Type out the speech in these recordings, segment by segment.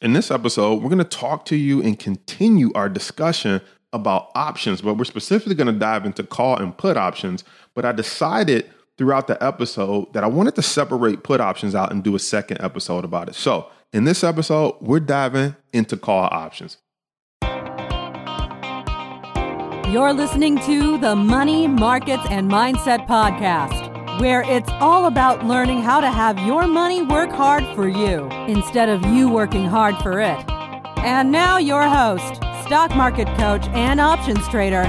In this episode, we're going to talk to you and continue our discussion about options, but we're specifically going to dive into call and put options. But I decided throughout the episode that I wanted to separate put options out and do a second episode about it. So in this episode, we're diving into call options. You're listening to the Money, Markets, and Mindset Podcast, where it's all about learning how to have your money work hard for you instead of you working hard for it. And now your host, stock market coach and options trader,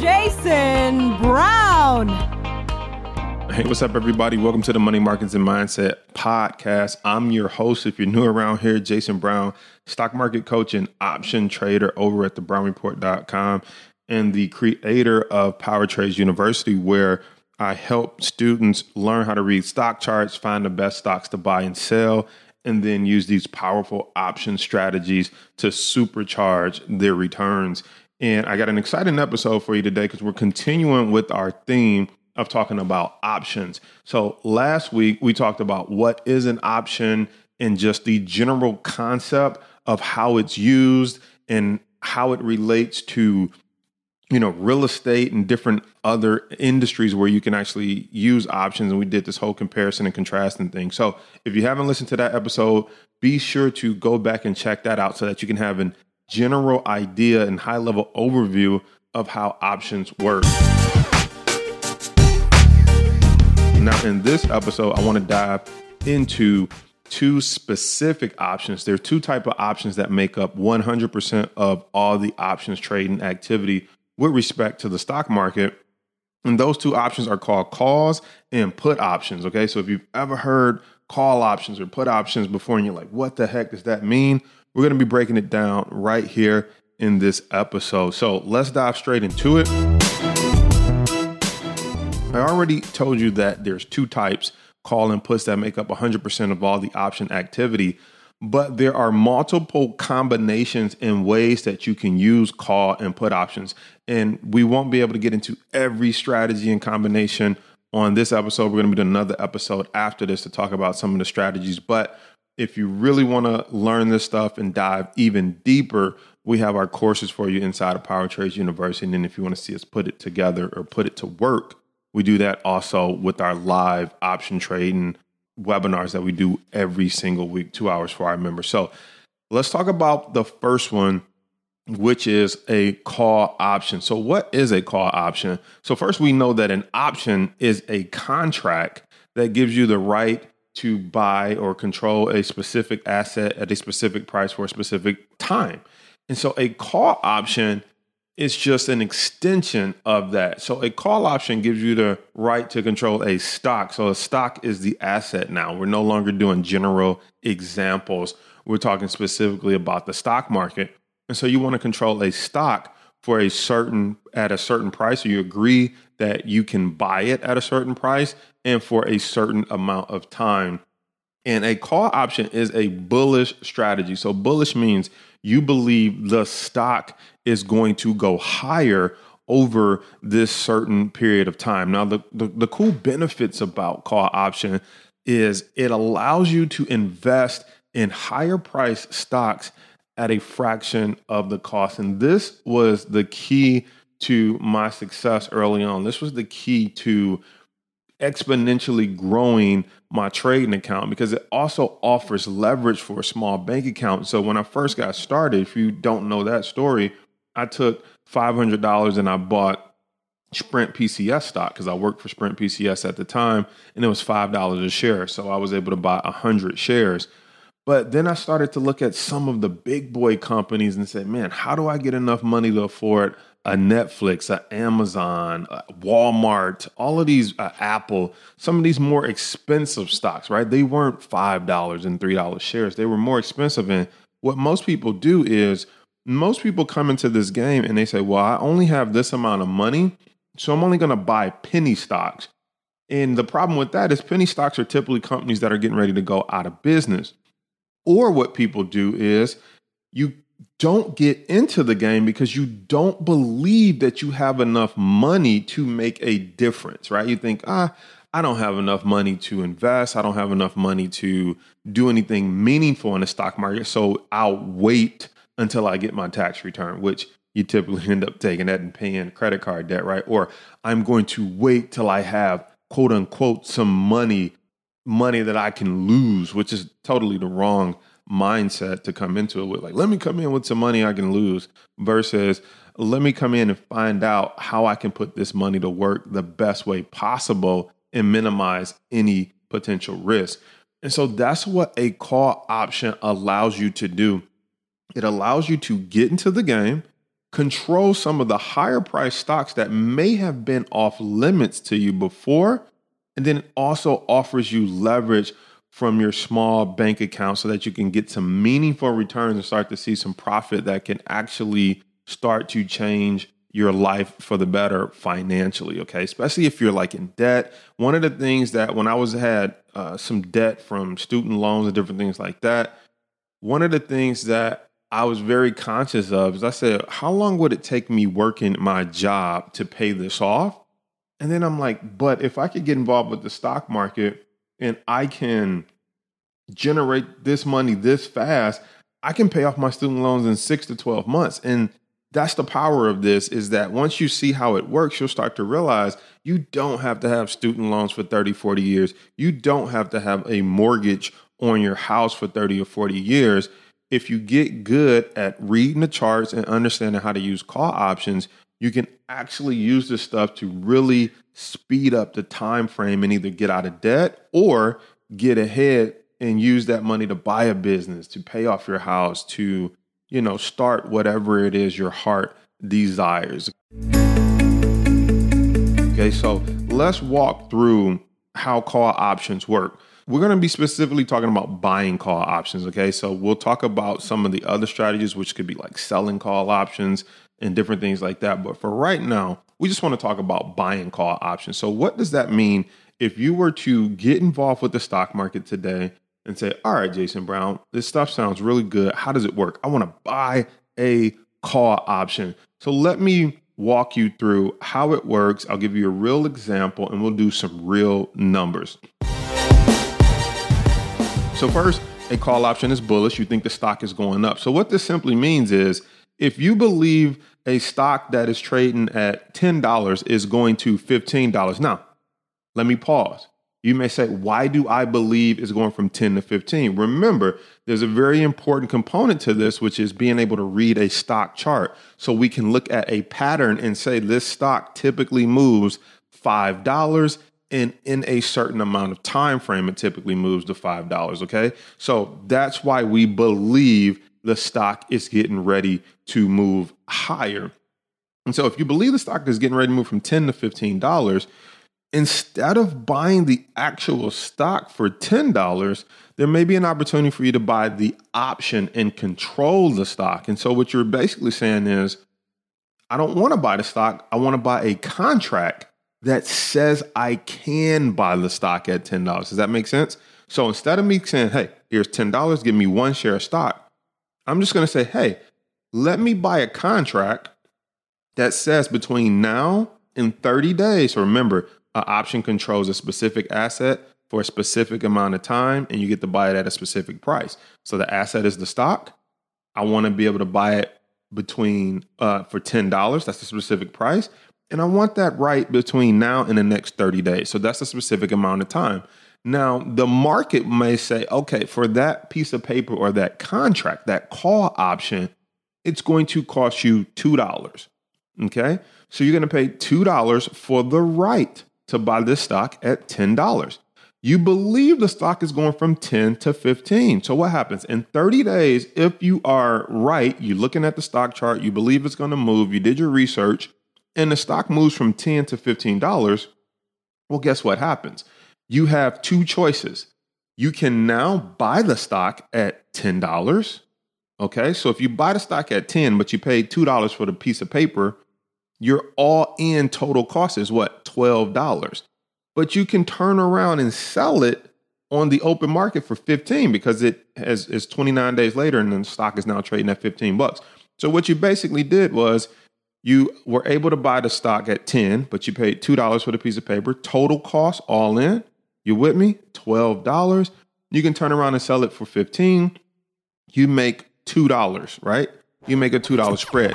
Jason Brown. Hey, what's up, everybody? Welcome to the Money, Markets, and Mindset Podcast. I'm your host, if you're new around here, Jason Brown, stock market coach and option trader over at thebrownreport.com and the creator of Power Trades University, where I help students learn how to read stock charts, find the best stocks to buy and sell, and then use these powerful option strategies to supercharge their returns. And I got an exciting episode for you today because we're continuing with our theme of talking about options. So last week, we talked about what is an option and just the general concept of how it's used and how it relates to, you know, real estate and different other industries where you can actually use options. And we did this whole comparison and contrasting thing. So if you haven't listened to that episode, be sure to go back and check that out so that you can have a general idea and high level overview of how options work. Now, in this episode, I want to dive into two specific options. There are two types of options that make up 100% of all the options trading activity with respect to the stock market. And those two options are called calls and put options. Okay, so if you've ever heard call options or put options before and you're like, what the heck does that mean? We're going to be breaking it down right here in this episode. So let's dive straight into it. I already told you that there's two types, call and puts, that make up 100% of all the option activity, but there are multiple combinations and ways that you can use call and put options. And we won't be able to get into every strategy and combination on this episode. We're going to be doing another episode after this to talk about some of the strategies. But if you really want to learn this stuff and dive even deeper, we have our courses for you inside of Power Trades University. And then if you want to see us put it together or put it to work, we do that also with our live option trading webinars that we do every single week, 2 hours for our members. So let's talk about the first one, which is a call option. So what is a call option? So first, we know that an option is a contract that gives you the right to buy or control a specific asset at a specific price for a specific time. And so a call option, it's just an extension of that. So a call option gives you the right to control a stock. So a stock is the asset now. We're no longer doing general examples. We're talking specifically about the stock market. And so you want to control a stock for at a certain price. So you agree that you can buy it at a certain price and for a certain amount of time. And a call option is a bullish strategy. So bullish means you believe the stock is going to go higher over this certain period of time. Now, the cool benefits about call option is it allows you to invest in higher price stocks at a fraction of the cost. And this was the key to my success early on. This was the key to exponentially growing my trading account because it also offers leverage for a small bank account. So when I first got started, if you don't know that story, I took $500 and I bought Sprint PCS stock because I worked for Sprint PCS at the time and it was $5 a share. So I was able to buy 100 shares. But then I started to look at some of the big boy companies and say, man, how do I get enough money to afford a Netflix, an Amazon, a Walmart, all of these, Apple, some of these more expensive stocks, right? They weren't $5 and $3 shares. They were more expensive. And what most people do is most people come into this game and they say, well, I only have this amount of money, so I'm only going to buy penny stocks. And the problem with that is penny stocks are typically companies that are getting ready to go out of business. Or what people do is you don't get into the game because you don't believe that you have enough money to make a difference, right? You think, I don't have enough money to invest. I don't have enough money to do anything meaningful in the stock market. So I'll wait until I get my tax return, which you typically end up taking that and paying credit card debt, right? Or I'm going to wait till I have, quote unquote, some money that I can lose, which is totally the wrong mindset to come into it with. Like, let me come in with some money I can lose versus let me come in and find out how I can put this money to work the best way possible and minimize any potential risk. And so that's what a call option allows you to do. It allows you to get into the game, control some of the higher priced stocks that may have been off limits to you before, and then it also offers you leverage from your small bank account so that you can get some meaningful returns and start to see some profit that can actually start to change your life for the better financially, okay? Especially if you're like in debt. One of the things that when I had some debt from student loans and different things like that, one of the things that I was very conscious of is I said, how long would it take me working my job to pay this off? And then I'm like, but if I could get involved with the stock market and I can generate this money this fast, I can pay off my student loans in 6 to 12 months. And that's the power of this, is that once you see how it works, you'll start to realize you don't have to have student loans for 30, 40 years. You don't have to have a mortgage on your house for 30 or 40 years. If you get good at reading the charts and understanding how to use call options, you can actually use this stuff to really speed up the time frame and either get out of debt or get ahead and use that money to buy a business, to pay off your house, to, you know, start whatever it is your heart desires. Okay, so let's walk through how call options work. We're going to be specifically talking about buying call options, okay? So we'll talk about some of the other strategies, which could be like selling call options and different things like that. But for right now, we just want to talk about buying call options. So what does that mean if you were to get involved with the stock market today and say, all right, Jason Brown, this stuff sounds really good. How does it work? I want to buy a call option. So let me walk you through how it works. I'll give you a real example and we'll do some real numbers. So first, a call option is bullish. You think the stock is going up. So what this simply means is if you believe a stock that is trading at $10 is going to $15. Now, let me pause. You may say, why do I believe it's going from 10 to 15? Remember, there's a very important component to this, which is being able to read a stock chart. So we can look at a pattern and say this stock typically moves $5. And in a certain amount of time frame, it typically moves to $5, okay? So that's why we believe the stock is getting ready to move higher. And so if you believe the stock is getting ready to move from $10 to $15, instead of buying the actual stock for $10, there may be an opportunity for you to buy the option and control the stock. And so what you're basically saying is, I don't want to buy the stock. I want to buy a contract that says I can buy the stock at $10. Does that make sense? So instead of me saying, hey, here's $10, give me one share of stock, I'm just going to say, hey, let me buy a contract that says between now and 30 days. So remember, an option controls a specific asset for a specific amount of time, and you get to buy it at a specific price. So the asset is the stock. I want to be able to buy it between for $10. That's a specific price. And I want that right between now and the next 30 days. So that's a specific amount of time. Now, the market may say, okay, for that piece of paper or that contract, that call option, it's going to cost you $2. Okay. So you're going to pay $2 for the right to buy this stock at $10. You believe the stock is going from 10 to 15. So what happens in 30 days? If you are right, you're looking at the stock chart, you believe it's going to move, you did your research, and the stock moves from $10 to $15. Well, guess what happens? You have two choices. You can now buy the stock at $10. Okay. So if you buy the stock at 10, but you paid $2 for the piece of paper, your all-in total cost is what? $12. But you can turn around and sell it on the open market for 15 because it is 29 days later and then the stock is now trading at $15. So what you basically did was You were able to buy the stock at $10, but you paid $2 for the piece of paper. Total cost, all in, you with me? $12. You can turn around and sell it for $15. You make $2, right? You make a $2 spread.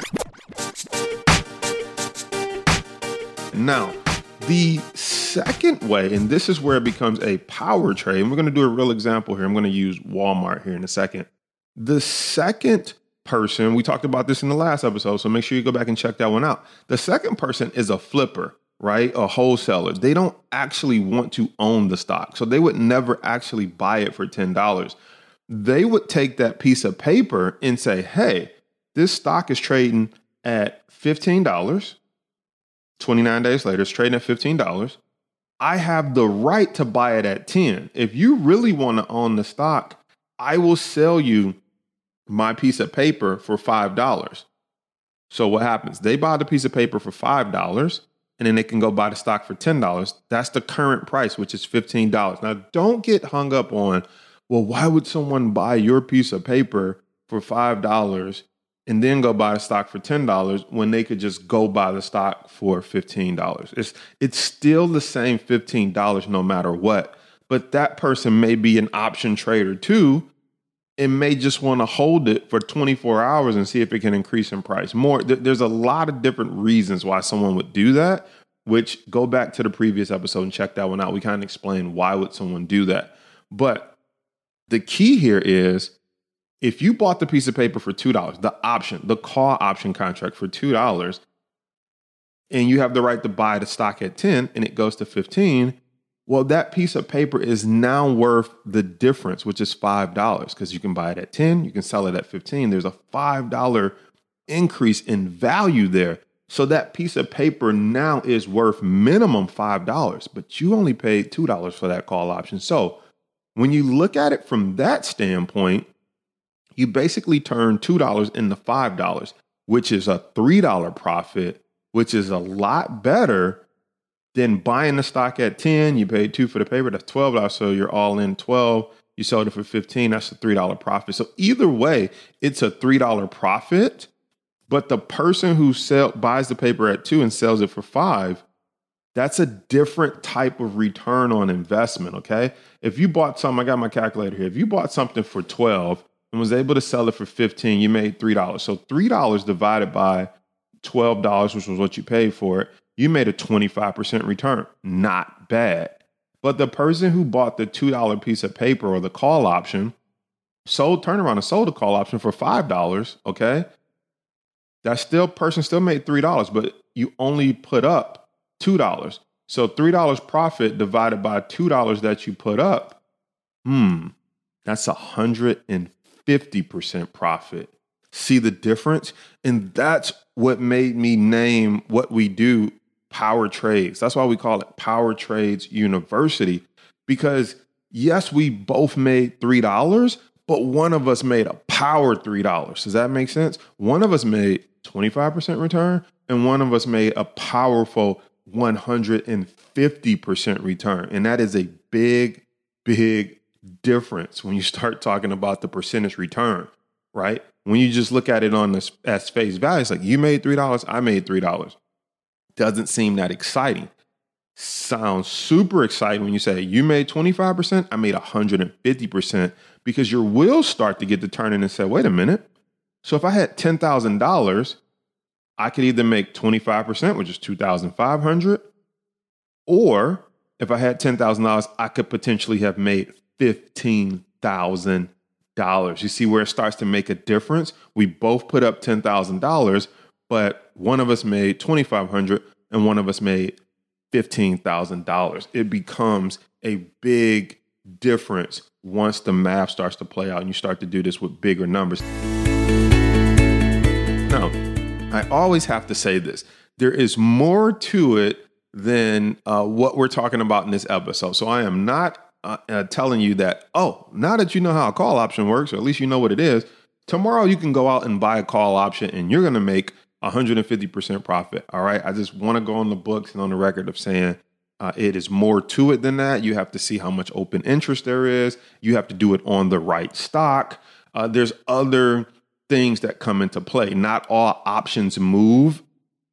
Now, the second way, and this is where it becomes a power trade, and we're going to do a real example here. I'm going to use Walmart here in a second. The second person, we talked about this in the last episode, so make sure you go back and check that one out. The second person is a flipper, right? A wholesaler. They don't actually want to own the stock, so they would never actually buy it for $10. They would take that piece of paper and say, hey, this stock is trading at $15. 29 days later, it's trading at $15. I have the right to buy it at $10. If you really want to own the stock, I will sell you my piece of paper for $5. So what happens? They buy the piece of paper for $5, and then they can go buy the stock for $10. That's the current price, which is $15. Now, don't get hung up on, well, why would someone buy your piece of paper for $5 and then go buy a stock for $10 when they could just go buy the stock for $15? It's still the same $15 no matter what, but that person may be an option trader too and may just want to hold it for 24 hours and see if it can increase in price more. There's a lot of different reasons why someone would do that, which go back to the previous episode and check that one out. We kind of explain why would someone do that. But the key here is, if you bought the piece of paper for $2, the option, the call option contract for $2, and you have the right to buy the stock at $10 and it goes to $15, well, that piece of paper is now worth the difference, which is $5, because you can buy it at $10, you can sell it at $15. There's a $5 increase in value there. So that piece of paper now is worth minimum $5, but you only paid $2 for that call option. So when you look at it from that standpoint, you basically turn $2 into $5, which is a $3 profit, which is a lot better than buying the stock at 10. You paid $2 for the paper, that's $12. So you're all in 12. You sold it for 15. That's a $3 profit. So either way, it's a $3 profit, but the person who buys the paper at 2 and sells it for 5, that's a different type of return on investment. Okay. If you bought something, I got my calculator here. If you bought something for 12, and was able to sell it for 15, you made $3. So $3 divided by $12, which was what you paid for it, you made a 25% return. Not bad. But the person who bought the $2 piece of paper or the call option, turned around and sold the call option for $5, okay? That person still made $3, but you only put up $2. So $3 profit divided by $2 that you put up, that's 150% profit. See the difference? And that's what made me name what we do Power Trades. That's why we call it Power Trades University, because yes, we both made $3, but one of us made a power $3. Does that make sense? One of us made 25% return and one of us made a powerful 150% return. And that is a big, big difference when you start talking about the percentage return, right? When you just look at it on this as face value, it's like you made $3, I made $3. Doesn't seem that exciting. Sounds super exciting when you say you made 25%, I made 150%, because your will start to get to turning and say, wait a minute. So if I had $10,000, I could either make 25%, which is 2,500, or if I had $10,000, I could potentially have made $15,000. You see where it starts to make a difference? We both put up $10,000, but one of us made $2,500 and one of us made $15,000. It becomes a big difference once the math starts to play out and you start to do this with bigger numbers. Now, I always have to say this. There is more to it than what we're talking about in this episode. So I am not telling you that, now that you know how a call option works, or at least you know what it is, tomorrow you can go out and buy a call option and you're going to make 150% profit. All right. I just want to go on the books and on the record of saying it is more to it than that. You have to see how much open interest there is. You have to do it on the right stock. There's other things that come into play. Not all options move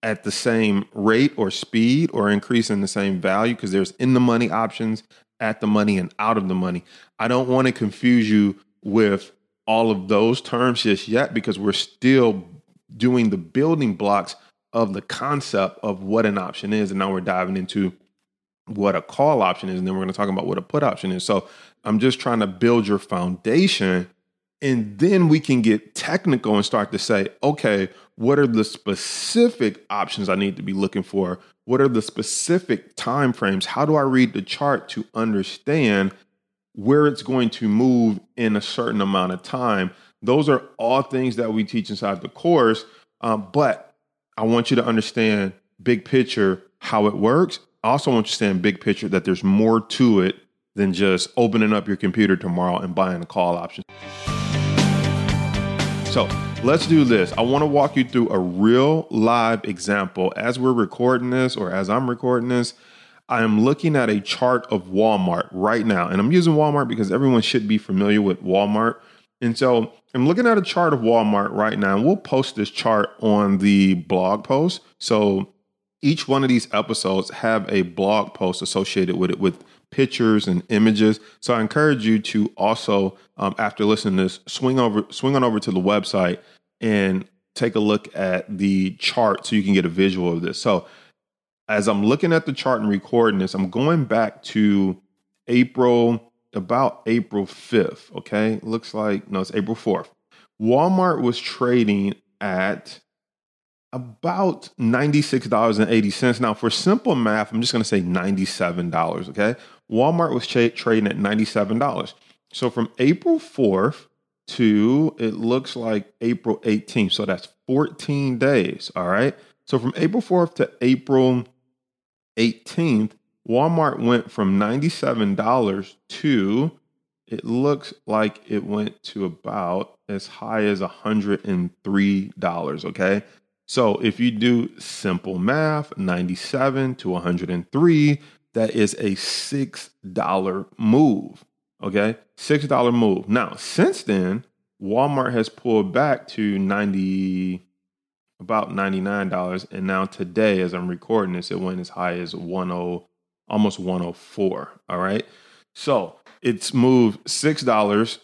at the same rate or speed or increase in the same value, because there's in the money options, at the money, and out of the money. I don't want to confuse you with all of those terms just yet, because we're still doing the building blocks of the concept of what an option is. And now we're diving into what a call option is. And then we're going to talk about what a put option is. So I'm just trying to build your foundation, and then we can get technical and start to say, okay, what are the specific options I need to be looking for? What are the specific timeframes? How do I read the chart to understand where it's going to move in a certain amount of time? Those are all things that we teach inside the course. But I want you to understand big picture, how it works. I also want you to understand big picture that there's more to it than just opening up your computer tomorrow and buying a call option. So let's do this. I want to walk you through a real live example. As we're recording this, or as I'm recording this, I am looking at a chart of Walmart right now. And I'm using Walmart because everyone should be familiar with Walmart. And so I'm looking at a chart of Walmart right now, and we'll post this chart on the blog post. So each one of these episodes have a blog post associated with it with pictures and images. So I encourage you to also, after listening to this, swing on over to the website and take a look at the chart so you can get a visual of this. So as I'm looking at the chart and recording this, I'm going back to about April 5th. Okay. It's April 4th. Walmart was trading at about $96.80. Now, for simple math, I'm just going to say $97, okay? Walmart was trading at $97. So from April 4th to, it looks like April 18th. So that's 14 days, all right? So from April 4th to April 18th, Walmart went from $97 to, it looks like it went to about as high as $103, okay? So if you do simple math, 97 to 103, that is a $6 move, okay? $6 move. Now, since then, Walmart has pulled back to about $99, and now today, as I'm recording this, it went as high as almost 104, all right? So it's moved $6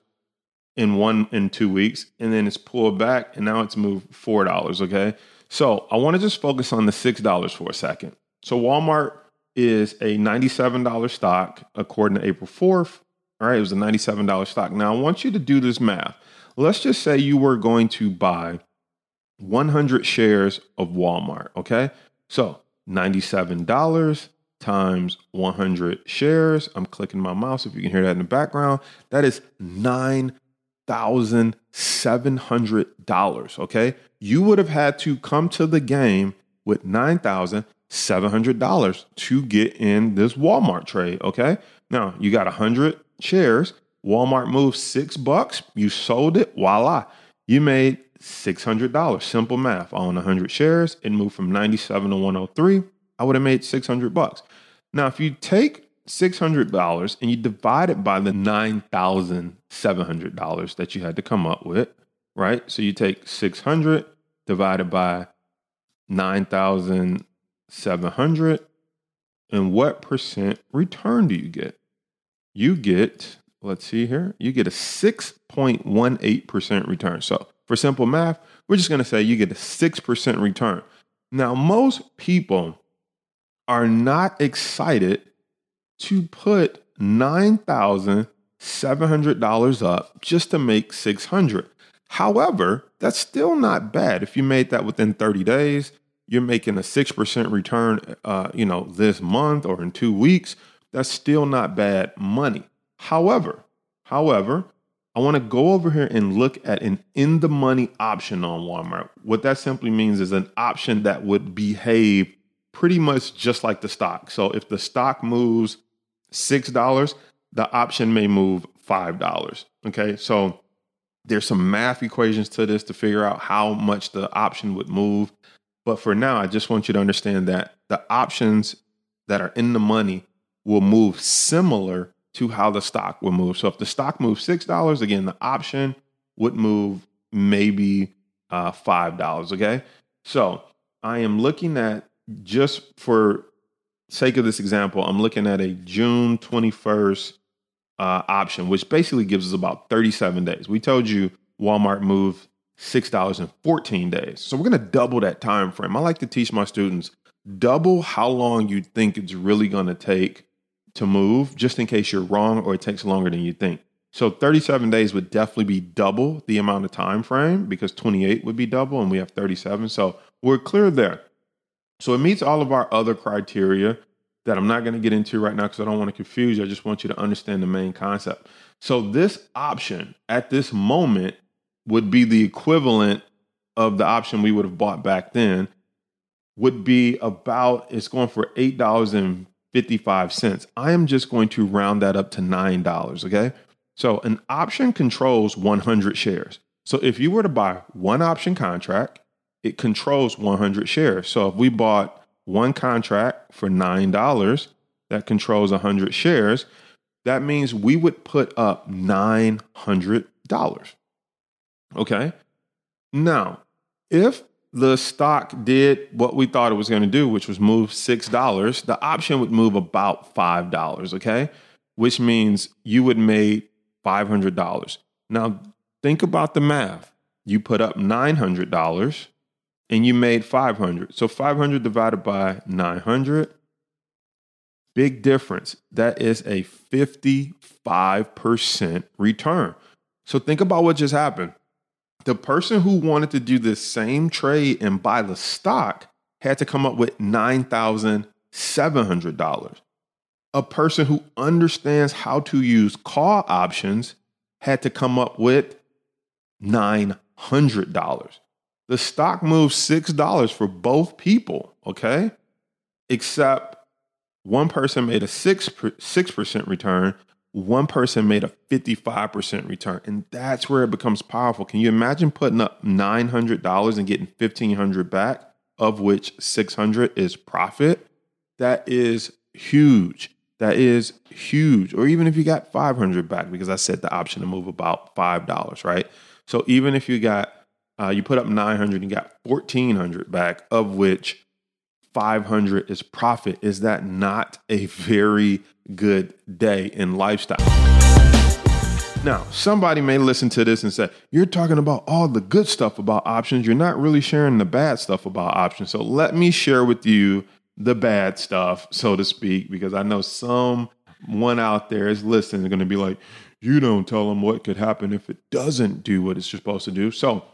in 2 weeks, and then it's pulled back, and now it's moved $4. Okay. So I want to just focus on the $6 for a second. So Walmart is a $97 stock according to April 4th. All right. It was a $97 stock. Now I want you to do this math. Let's just say you were going to buy 100 shares of Walmart. Okay. So $97 times 100 shares. I'm clicking my mouse. If you can hear that in the background, that is $9,700. Okay. You would have had to come to the game with $9,700 to get in this Walmart trade. Okay. Now you got 100 shares. Walmart moved $6. You sold it. Voila. You made $600. Simple math on 100 shares. It moved from 97 to 103. I would have made $600. Now, if you take $600 and you divide it by the $9,700 that you had to come up with, right? So you take 600 divided by 9,700, and what percent return do you get? You get, let's see here, you get a 6.18% return. So for simple math, we're just going to say you get a 6% return. Now, most people are not excited to put $9,700 up just to make $600. However, that's still not bad. If you made that within 30 days, you're making a 6% return, this month or in 2 weeks. That's still not bad money. However, I want to go over here and look at an in-the-money option on Walmart. What that simply means is an option that would behave pretty much just like the stock. So if the stock moves $6, the option may move $5. Okay. So there's some math equations to this to figure out how much the option would move. But for now, I just want you to understand that the options that are in the money will move similar to how the stock will move. So if the stock moves $6, again, the option would move maybe $5. Okay. So I am looking at, just for sake of this example, I'm looking at a June 21st option, which basically gives us about 37 days. We told you Walmart moved $6 in 14 days. So we're going to double that time frame. I like to teach my students, double how long you think it's really going to take to move, just in case you're wrong or it takes longer than you think. So 37 days would definitely be double the amount of time frame, because 28 would be double and we have 37. So we're clear there. So it meets all of our other criteria that I'm not going to get into right now because I don't want to confuse you. I just want you to understand the main concept. So this option at this moment would be the equivalent of the option we would have bought back then, would be about, it's going for $8.55. I am just going to round that up to $9, okay? So an option controls 100 shares. So if you were to buy one option contract, it controls 100 shares. So if we bought one contract for $9, that controls 100 shares, that means we would put up $900. Okay. Now, if the stock did what we thought it was going to do, which was move $6, the option would move about $5. Okay. Which means you would make $500. Now, think about the math. You put up $900 and you made $500. So 500 divided by 900, big difference. That is a 55% return. So think about what just happened. The person who wanted to do this same trade and buy the stock had to come up with $9,700. A person who understands how to use call options had to come up with $900. The stock moved $6 for both people, okay? Except one person made a 6% return. One person made a 55% return, and that's where it becomes powerful. Can you imagine putting up $900 and getting $1,500 back, of which $600 is profit? That is huge. That is huge. Or even if you got $500 back, because I said the option to move about $5, right? So even if you got, you put up $900 and got $1,400 back, of which $500 is profit. Is that not a very good day in lifestyle? Now, somebody may listen to this and say, you're talking about all the good stuff about options. You're not really sharing the bad stuff about options. So let me share with you the bad stuff, so to speak, because I know someone out there is listening. They're going to be like, you don't tell them what could happen if it doesn't do what it's supposed to do. So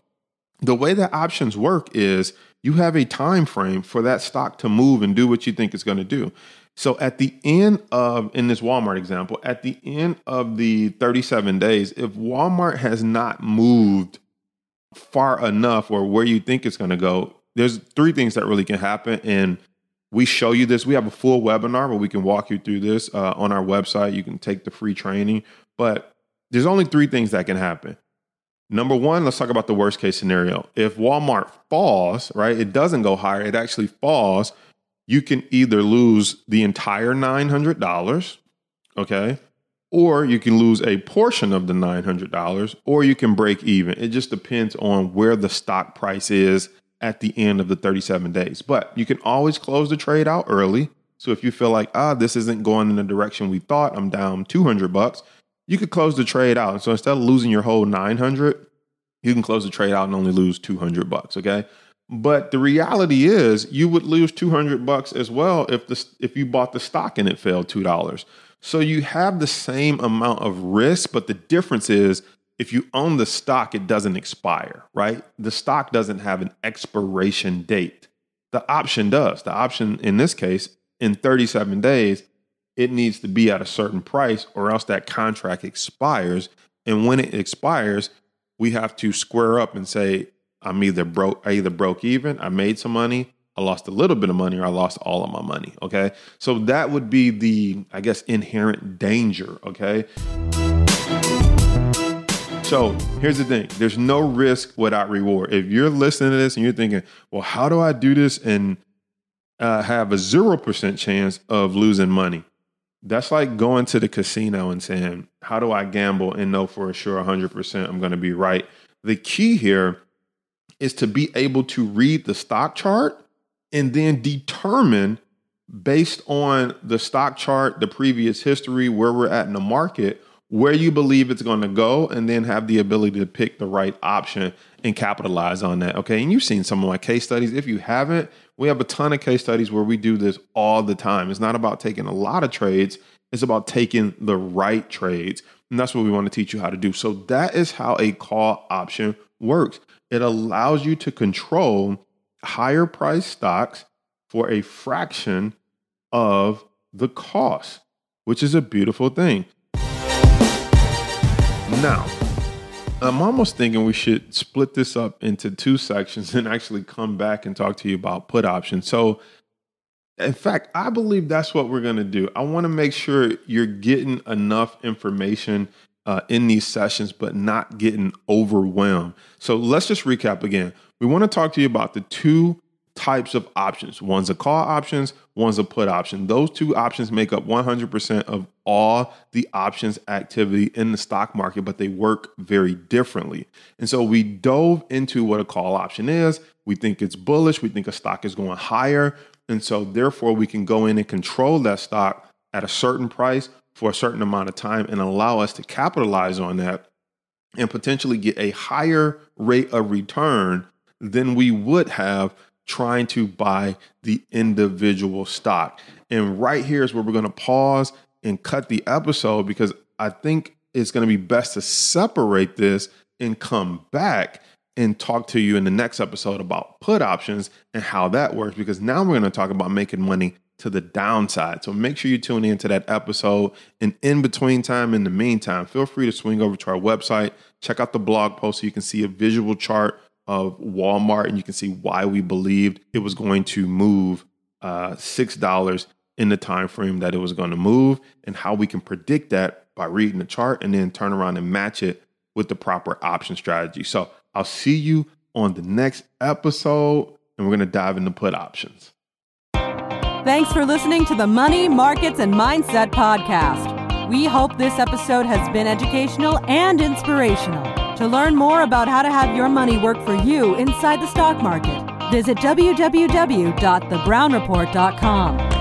the way that options work is you have a time frame for that stock to move and do what you think it's going to do. So at the end of, in this Walmart example, at the end of the 37 days, if Walmart has not moved far enough or where you think it's going to go, there's three things that really can happen. And we show you this. We have a full webinar where we can walk you through this on our website. You can take the free training, but there's only three things that can happen. Number one, let's talk about the worst case scenario. If Walmart falls, right, it doesn't go higher, it actually falls, you can either lose the entire $900, okay, or you can lose a portion of the $900, or you can break even. It just depends on where the stock price is at the end of the 37 days. But you can always close the trade out early. So if you feel like, this isn't going in the direction we thought, I'm down $200, you could close the trade out. And so instead of losing your whole 900, you can close the trade out and only lose $200. Okay. But the reality is you would lose $200 as well if you bought the stock and it fell $2. So you have the same amount of risk, but the difference is if you own the stock, it doesn't expire, right? The stock doesn't have an expiration date. The option does. The option in this case, in 37 days, it needs to be at a certain price or else that contract expires. And when it expires, we have to square up and say, I either broke even, I made some money, I lost a little bit of money, or I lost all of my money. Okay. So that would be the, I guess, inherent danger. Okay. So here's the thing. There's no risk without reward. If you're listening to this and you're thinking, well, how do I do this and have a 0% chance of losing money? That's like going to the casino and saying, how do I gamble and know for sure 100% I'm going to be right? The key here is to be able to read the stock chart and then determine based on the stock chart, the previous history, where we're at in the market, where you believe it's going to go, and then have the ability to pick the right option and capitalize on that. Okay. And you've seen some of my case studies. If you haven't, we have a ton of case studies where we do this all the time. It's not about taking a lot of trades. It's about taking the right trades. And that's what we want to teach you how to do. So that is how a call option works. It allows you to control higher price stocks for a fraction of the cost, which is a beautiful thing. Now, I'm almost thinking we should split this up into two sections and actually come back and talk to you about put options. So, in fact, I believe that's what we're going to do. I want to make sure you're getting enough information in these sessions, but not getting overwhelmed. So let's just recap again. We want to talk to you about the two types of options. One's a call options, one's a put option. Those two options make up 100% of all the options activity in the stock market, but they work very differently. And so we dove into what a call option is. We think it's bullish. We think a stock is going higher. And so therefore we can go in and control that stock at a certain price for a certain amount of time and allow us to capitalize on that and potentially get a higher rate of return than we would have trying to buy the individual stock. And right here is where we're going to pause and cut the episode, because I think it's going to be best to separate this and come back and talk to you in the next episode about put options and how that works, because now we're going to talk about making money to the downside. So make sure you tune into that episode. And in between time, in the meantime, feel free to swing over to our website, check out the blog post so you can see a visual chart of Walmart, and you can see why we believed it was going to move $6 in the time frame that it was going to move, and how we can predict that by reading the chart and then turn around and match it with the proper option strategy. So I'll see you on the next episode, and we're going to dive into put options. Thanks for listening to the Money, Markets, and Mindset Podcast. We hope this episode has been educational and inspirational. To learn more about how to have your money work for you inside the stock market, visit www.thebrownreport.com.